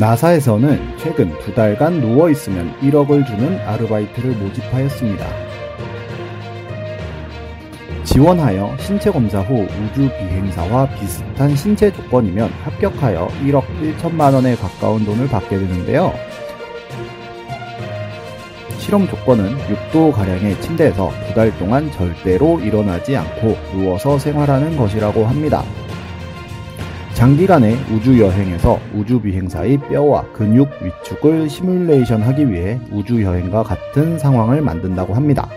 나사에서는 최근 2달간 누워있으면 1억을 주는 아르바이트를 모집하였습니다. 지원하여 신체검사 후 우주비행사와 비슷한 신체 조건이면 합격하여 1억 1천만원에 가까운 돈을 받게 되는데요. 실험 조건은 6도가량의 침대에서 2달 동안 절대로 일어나지 않고 누워서 생활하는 것이라고 합니다. 장기간의 우주여행에서 우주비행사의 뼈와 근육 위축을 시뮬레이션하기 위해 우주여행과 같은 상황을 만든다고 합니다.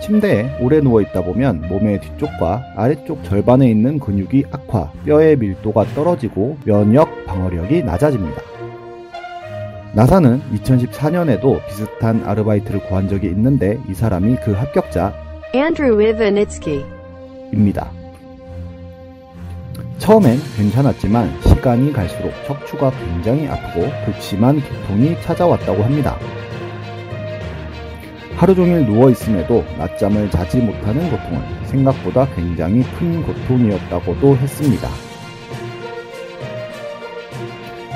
침대에 오래 누워있다 보면 몸의 뒤쪽과 아래쪽 절반에 있는 근육이 악화, 뼈의 밀도가 떨어지고 면역 방어력이 낮아집니다. 나사는 2014년에도 비슷한 아르바이트를 구한 적이 있는데 이 사람이 그 합격자 앤드루 이바니츠키입니다. 처음엔 괜찮았지만 시간이 갈수록 척추가 굉장히 아프고 극심한 두통이 찾아왔다고 합니다. 하루 종일 누워있음에도 낮잠을 자지 못하는 고통은 생각보다 굉장히 큰 고통이었다고도 했습니다.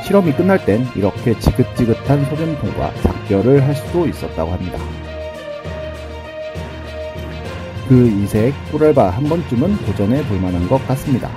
실험이 끝날 땐 이렇게 지긋지긋한 소변통과 작별을 할 수도 있었다고 합니다. 그 이색 꿀알바 한 번쯤은 도전해 볼만한 것 같습니다.